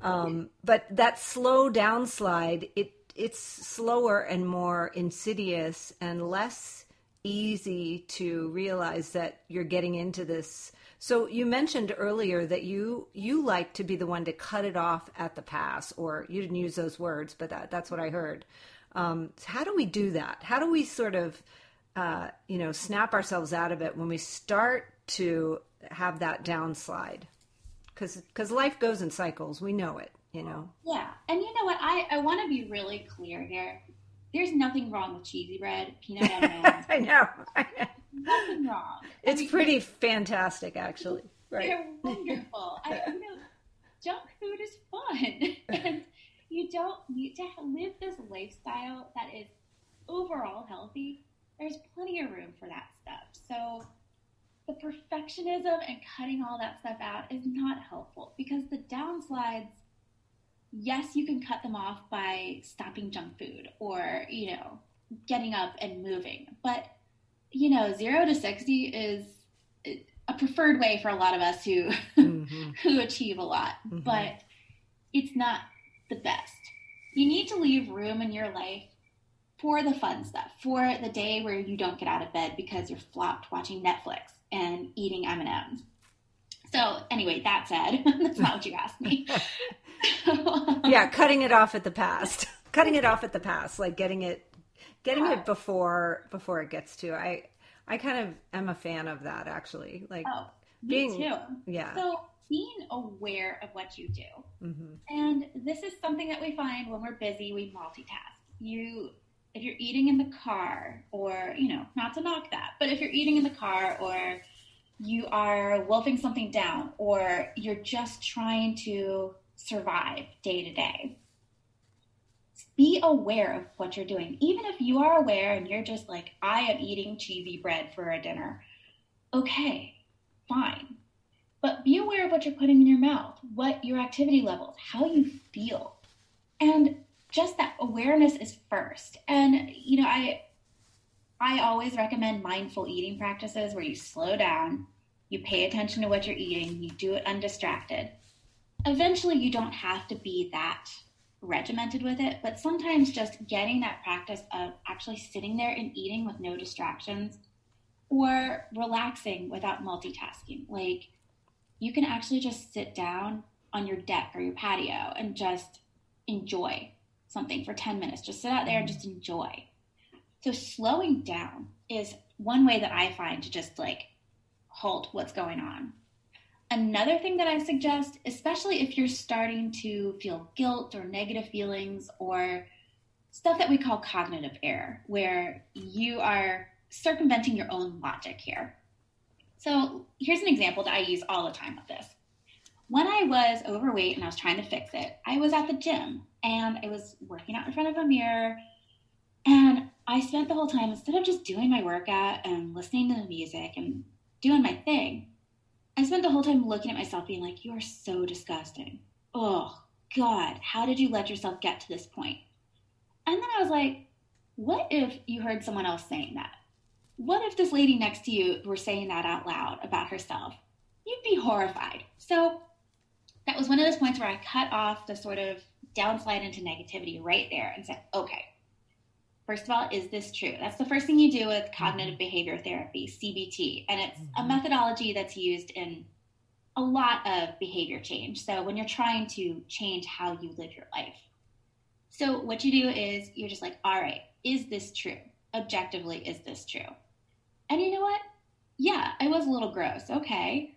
Um, but that slow downslide, it it's slower and more insidious and less easy to realize that you're getting into this. So you mentioned earlier that you you like to be the one to cut it off at the pass, or you didn't use those words, but that, that's what I heard. Um, so how do we do that? How do we sort of, uh, you know, snap ourselves out of it when we start to have that downslide? Because because life goes in cycles. We know it, you know. Yeah. And you know what? I, I want to be really clear here. There's nothing wrong with cheesy bread, peanut M and M's. I know. I know. Nothing wrong. It's I mean, pretty fantastic, actually. Right. They're wonderful. I, you know, junk food is fun. And you don't need to live this lifestyle that is overall healthy. There's plenty of room for that stuff. So the perfectionism and cutting all that stuff out is not helpful because the downsides, yes, you can cut them off by stopping junk food or, you know, getting up and moving. But, you know, zero to sixty is a preferred way for a lot of us who mm-hmm. who achieve a lot. Mm-hmm. But it's not the best. You need to leave room in your life for the fun stuff, for the day where you don't get out of bed because you're flopped watching Netflix and eating M and M's. So anyway, that said, that's not what you asked me. Yeah, cutting it off at the past. Cutting it off at the past, like getting it getting yeah. it before before it gets to. I I kind of am a fan of that actually. Like oh, me being too. Yeah. So being aware of what you do. Mm-hmm. And this is something that we find when we're busy, we multitask. You if you're eating in the car or, you know, not to knock that, but if you're eating in the car or you are wolfing something down or you're just trying to survive day to day. Be aware of what you're doing. Even if you are aware and you're just like, I am eating cheesy bread for a dinner. Okay, fine. But be aware of what you're putting in your mouth, what your activity levels, how you feel. And just that awareness is first. And, you know, I I always recommend mindful eating practices where you slow down, you pay attention to what you're eating, you do it undistracted. Eventually, you don't have to be that regimented with it, but sometimes just getting that practice of actually sitting there and eating with no distractions or relaxing without multitasking. Like, you can actually just sit down on your deck or your patio and just enjoy something for ten minutes. Just sit out there and just enjoy. So slowing down is one way that I find to just like halt what's going on. Another thing that I suggest, especially if you're starting to feel guilt or negative feelings or stuff that we call cognitive error, where you are circumventing your own logic here. So here's an example that I use all the time with this. When I was overweight and I was trying to fix it, I was at the gym and I was working out in front of a mirror, and I spent the whole time, instead of just doing my workout and listening to the music and doing my thing, I spent the whole time looking at myself being like, you are so disgusting. Oh, God, how did you let yourself get to this point? And then I was like, what if you heard someone else saying that? What if this lady next to you were saying that out loud about herself? You'd be horrified. So that was one of those points where I cut off the sort of downslide into negativity right there and said, okay, first of all, is this true? That's the first thing you do with cognitive behavior therapy, C B T. And it's a methodology that's used in a lot of behavior change. So when you're trying to change how you live your life. So what you do is you're just like, all right, is this true? Objectively, is this true? And you know what? Yeah, I was a little gross. Okay.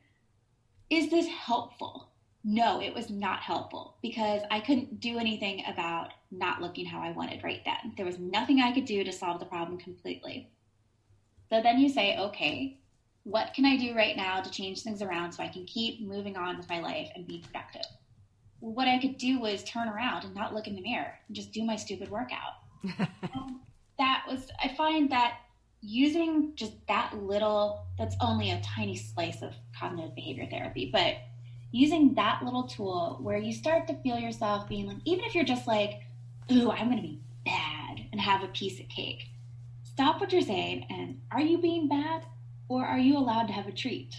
Is this helpful? No, it was not helpful because I couldn't do anything about not looking how I wanted right then. There was nothing I could do to solve the problem completely. So then you say, okay, what can I do right now to change things around so I can keep moving on with my life and be productive? Well, what I could do was turn around and not look in the mirror and just do my stupid workout. um, that was, I find that using just that little, that's only a tiny slice of cognitive behavior therapy, but using that little tool where you start to feel yourself being like, even if you're just like, ooh, I'm going to be bad and have a piece of cake. Stop what you're saying and are you being bad or are you allowed to have a treat?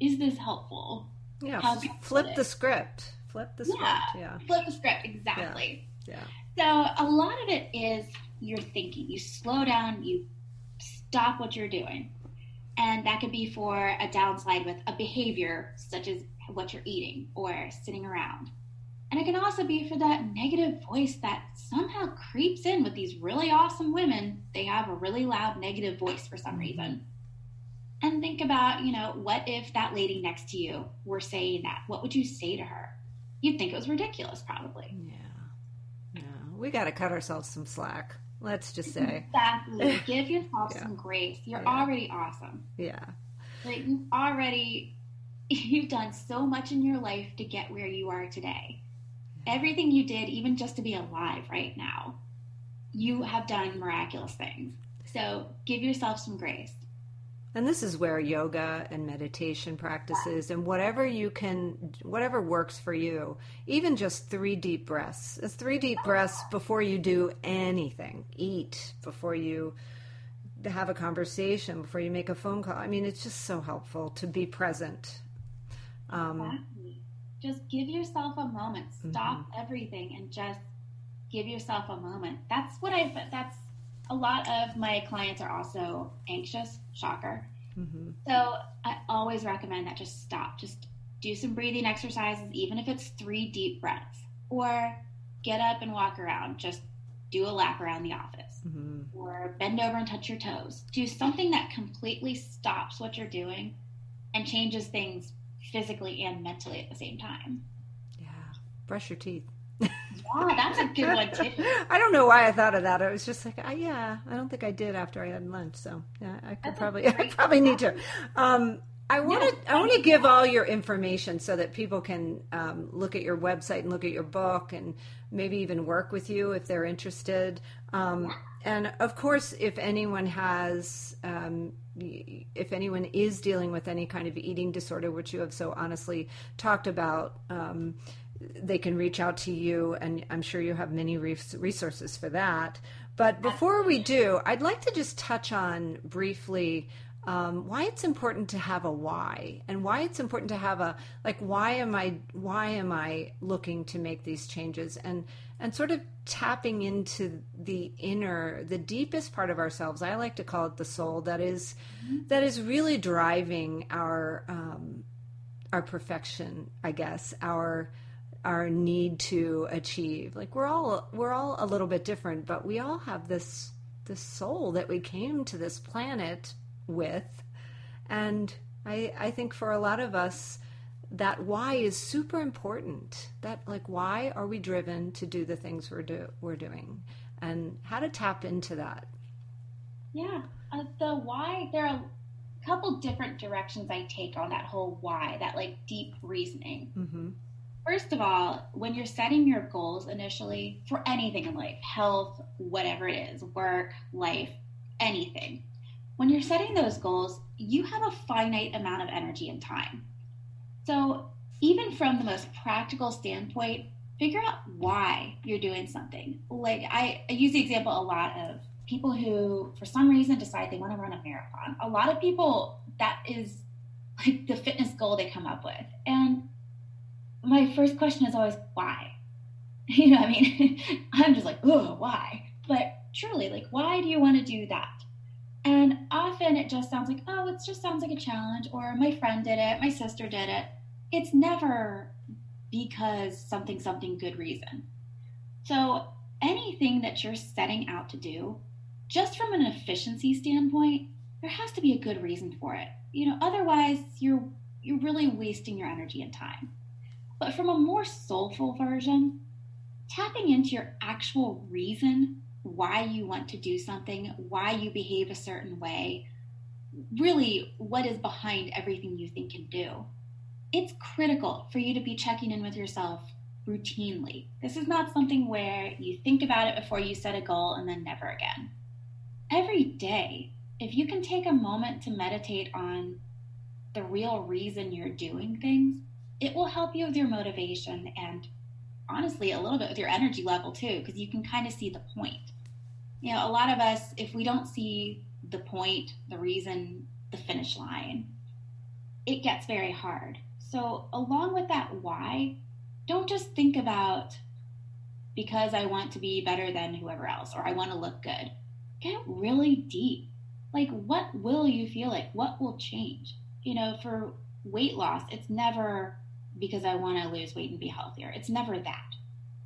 Is this helpful? Yeah, How flip the script. Flip the script, yeah. yeah. Flip the script, exactly. Yeah. yeah. So a lot of it is your thinking. You slow down, you stop what you're doing. And that could be for a downslide with a behavior such as what you're eating or sitting around. And it can also be for that negative voice that somehow creeps in with these really awesome women. They have a really loud negative voice for some reason. And think about, you know, what if that lady next to you were saying that? What would you say to her? You'd think it was ridiculous, probably. Yeah. No, we got to cut ourselves some slack. Let's just say. Exactly. Give yourself yeah. some grace. You're yeah. already awesome. Yeah. Like, you've already... You've done so much in your life to get where you are today. Everything you did, even just to be alive right now, you have done miraculous things. So give yourself some grace. And this is where yoga and meditation practices and whatever you can, whatever works for you, even just three deep breaths. It's three deep breaths before you do anything. Eat before you... to have a conversation, before you make a phone call. I mean, it's just so helpful to be present. Um, exactly. Just give yourself a moment. Stop mm-hmm. everything and just give yourself a moment. That's what I've, that's a lot of my clients are also anxious, shocker. Mm-hmm. So I always recommend that just stop. Just do some breathing exercises, even if it's three deep breaths. Or get up and walk around. Just do a lap around the office. Mm-hmm. Or bend over and touch your toes. Do something that completely stops what you're doing and changes things physically and mentally at the same time. Yeah. Brush your teeth. Yeah, that's a good one too. I don't know why I thought of that. It was just like, I, yeah, I don't think I did after I had lunch. So yeah, I could that's probably, I probably need to. Um, I want to yes, I want to give all your information so that people can um, look at your website and look at your book and maybe even work with you if they're interested. Um, and of course, if anyone has, um, if anyone is dealing with any kind of eating disorder, which you have so honestly talked about, um, they can reach out to you, and I'm sure you have many resources for that. But before we do, I'd like to just touch on briefly Um, why it's important to have a why, and why it's important to have a, like, why am I, why am I looking to make these changes, and, and sort of tapping into the inner, the deepest part of ourselves. I like to call it the soul that is, mm-hmm. that is really driving our, um, our perfection, I guess, our, our need to achieve. Like we're all, we're all a little bit different, but we all have this, this soul that we came to this planet with. And I, I think for a lot of us, that why is super important. That, like, why are we driven to do the things we're do, we're doing, and how to tap into that. Yeah, uh, the why, there are a couple different directions I take on that whole why, that like deep reasoning. Mm-hmm. First of all, when you're setting your goals initially for anything in life, health, whatever it is, work, life, anything, when you're setting those goals, you have a finite amount of energy and time. So even from the most practical standpoint, figure out why you're doing something. Like I, I use the example a lot of people who, for some reason, decide they want to run a marathon. A lot of people, that is like the fitness goal they come up with. And my first question is always, why? You know what I mean? I'm just like, oh, why? But truly, like, why do you want to do that? And often it just sounds like, oh, it just sounds like a challenge, or my friend did it, my sister did it. It's never because something, something good reason. So anything that you're setting out to do, just from an efficiency standpoint, there has to be a good reason for it. You know, otherwise you're, you're really wasting your energy and time. But from a more soulful version, tapping into your actual reason why you want to do something, why you behave a certain way, really what is behind everything you think and do. It's critical for you to be checking in with yourself routinely. This is not something where you think about it before you set a goal and then never again. Every day, if you can take a moment to meditate on the real reason you're doing things, it will help you with your motivation and honestly a little bit with your energy level too, because you can kind of see the point. You know, a lot of us, if we don't see the point, the reason, the finish line, it gets very hard. So along with that why, don't just think about because I want to be better than whoever else, or I want to look good. Get really deep. Like, what will you feel like? What will change? You know, for weight loss, it's never because I want to lose weight and be healthier. It's never that.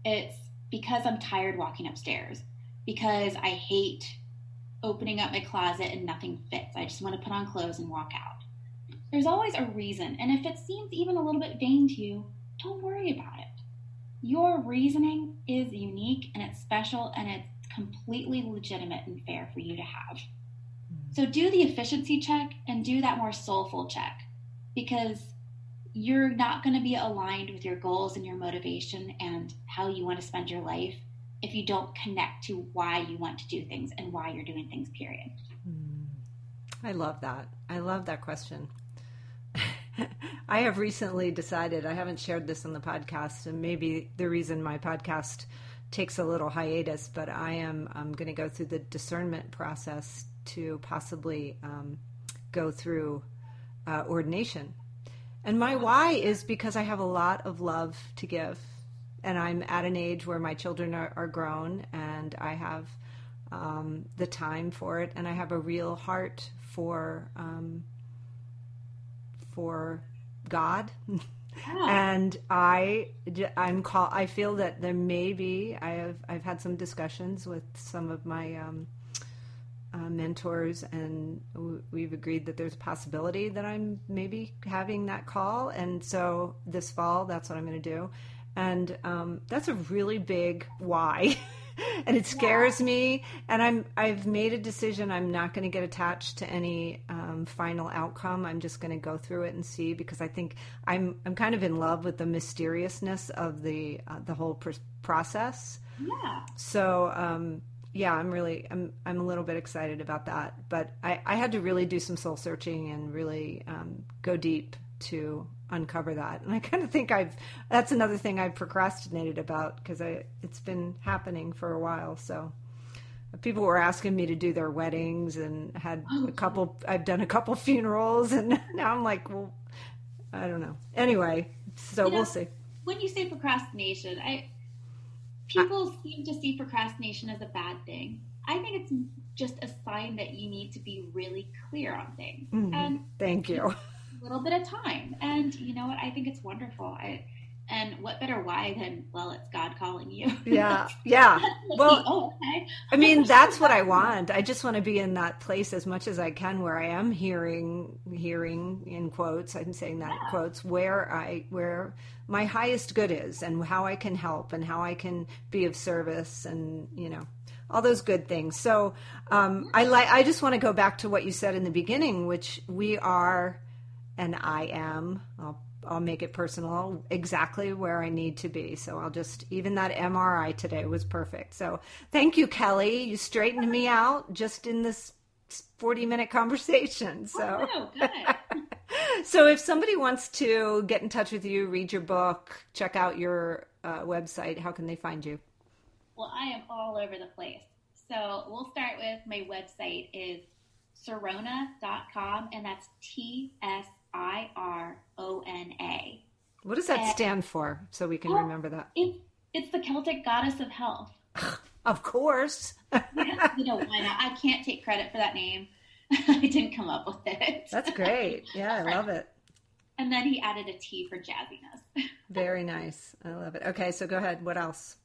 It's because I'm tired walking upstairs, because I hate opening up my closet and nothing fits. I just want to put on clothes and walk out. There's always a reason. And if it seems even a little bit vain to you, don't worry about it. Your reasoning is unique and it's special and it's completely legitimate and fair for you to have. Mm-hmm. So do the efficiency check and do that more soulful check, because you're not going to be aligned with your goals and your motivation and how you want to spend your life if you don't connect to why you want to do things and why you're doing things, period. I love that. I love that question. I have recently decided, I haven't shared this on the podcast, and maybe the reason my podcast takes a little hiatus, but I am I'm going to go through the discernment process to possibly um, go through uh, ordination. And my why is because I have a lot of love to give, and I'm at an age where my children are, are grown, and I have um, the time for it, and I have a real heart for um, for God. Yeah. And I I'm call I feel that there may be I have I've had some discussions with some of my um, Uh, mentors, and w- we've agreed that there's a possibility that I'm maybe having that call. And so this fall, that's what I'm going to do. And um, that's a really big why, and it scares yeah. me. And I'm I've made a decision. I'm not going to get attached to any um, um, final outcome. I'm just going to go through it and see, because I think I'm I'm kind of in love with the mysteriousness of the uh, the whole pr- process. Yeah. So um, yeah, I'm really I'm I'm a little bit excited about that. But I, I had to really do some soul searching and really um, go deep to uncover that. And I kind of think I've that's another thing I've procrastinated about, because I it's been happening for a while. So. People were asking me to do their weddings, and had a couple, I've done a couple funerals, and now I'm like, well, I don't know. Anyway, so you know, we'll see. When you say procrastination, I, people I, seem to see procrastination as a bad thing. I think it's just a sign that you need to be really clear on things. Mm, and thank you. A little bit of time. And you know what? I think it's wonderful. I, And what better why than, well, it's God calling you. Yeah, yeah. Well, oh, okay. I mean, that's what I want. I just want to be in that place as much as I can, where I am hearing, hearing in quotes, I'm saying that in yeah. quotes, where I, where my highest good is, and how I can help, and how I can be of service, and, you know, all those good things. So um, I like, I just want to go back to what you said in the beginning, which we are, and I am, I'll I'll make it personal, exactly where I need to be. So I'll just, even that M R I today was perfect. So thank you, Kelly. You straightened me out just in this forty minute conversation. So, oh, no, good. So if somebody wants to get in touch with you, read your book, check out your uh, website, how can they find you? Well, I am all over the place. So we'll start with my website is Tsirona dot com, and that's T S I R O N A. What does that and, stand for, so we can well, remember that? It, it's the Celtic goddess of health. Of course. Yeah, you know, why not? I can't take credit for that name. I didn't come up with it. That's great. Yeah, I love it. And then he added a T for jazziness. Very nice. I love it. Okay, so go ahead. What else?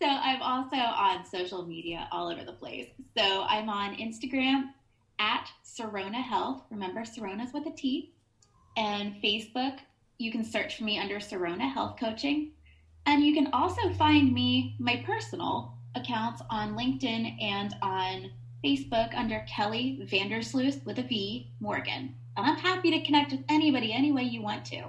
So I'm also on social media all over the place. So I'm on Instagram at Tsirona Health. Remember, Sirona's with a T. And Facebook, you can search for me under Tsirona Health Coaching. And you can also find me, my personal accounts, on LinkedIn and on Facebook under Kelly Vandersluis with a V Morgan. And I'm happy to connect with anybody any way you want to.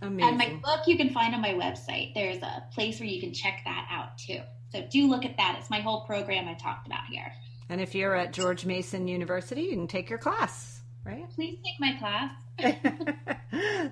Amazing. And my book you can find on my website. There's a place where you can check that out too. So do look at that. It's my whole program I talked about here. And if you're at George Mason University, you can take your class, right? Please take my class.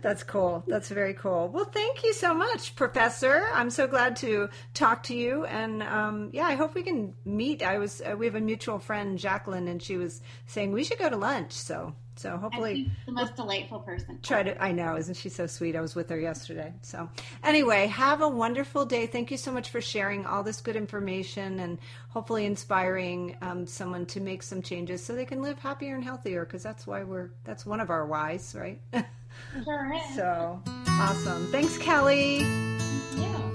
That's cool. That's very cool. Well, thank you so much, Professor. I'm so glad to talk to you. And um, yeah, I hope we can meet. I was uh, we have a mutual friend, Jacqueline, and she was saying we should go to lunch. So so hopefully she's the most delightful person. Try to. I know, isn't she so sweet? I was with her yesterday. So anyway, have a wonderful day. Thank you so much for sharing all this good information, and hopefully inspiring um, someone to make some changes so they can live happier and healthier. Because that's why we're that's one of our whys. Right? Sure is. So awesome. Thanks, Kelly. Yeah.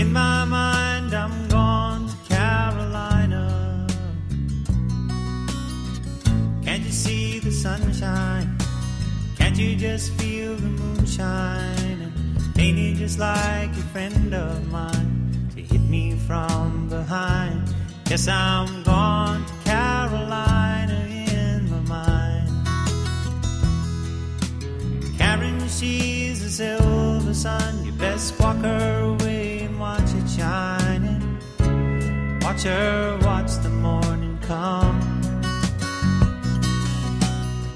In my mind, I'm gone to Carolina. Can't you see the sunshine? Can't you just feel the moonshine? Ain't it just like a friend of mine to hit me from behind? Yes, I'm gone to Carolina. Karen, she's a silver sun. You best walk her away and watch it shining. Watch her watch the morning come.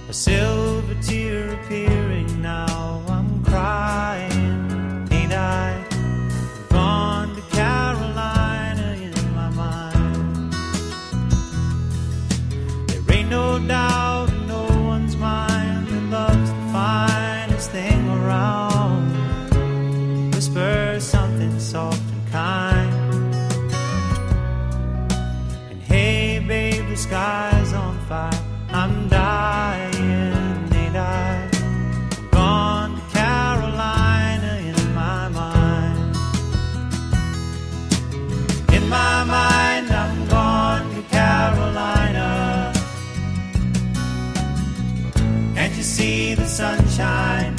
A silver tear appearing now. I'm crying, ain't I? I'm gone to Carolina in my mind. There ain't no doubt in no one's mind that love's the fire. Thing around, whisper something soft and kind. And hey, babe, the sky's on fire. I'm dying, ain't I? I'm gone to Carolina in my mind. In my mind, I'm gone to Carolina. Can't you see the sunshine?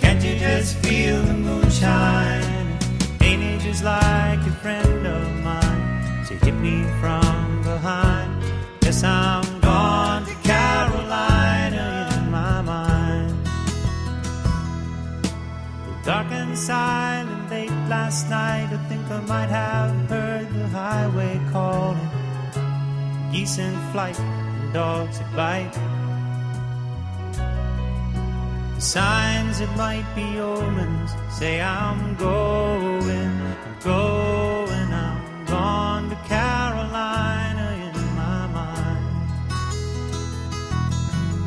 Can't you just feel the moonshine? Ain't it just like a friend of mine to hit me from behind? Yes, I'm gone to Carolina in my mind. The dark and silent late last night, I think I might have heard the highway calling. Geese in flight and dogs that bite. The signs that might be omens say I'm going, I'm going, I'm gone to Carolina in my mind.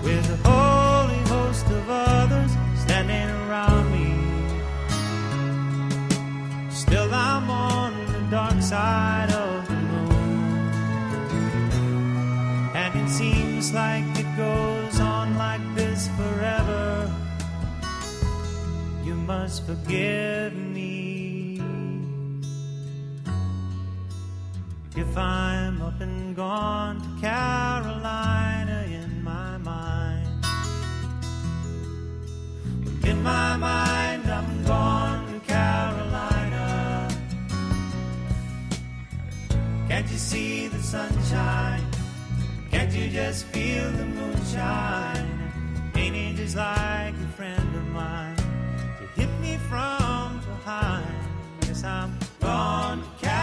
With a holy host of others standing around me, still I'm on the dark side of. It seems like it goes on like this forever. You must forgive me if I'm up and gone to Carolina in my mind. But in my mind, I'm gone to Carolina. Can't you see the sunshine? Can't you just feel the moonshine? Ain't it just like a friend of mine to hit me from behind? Yes, I'm gone to California.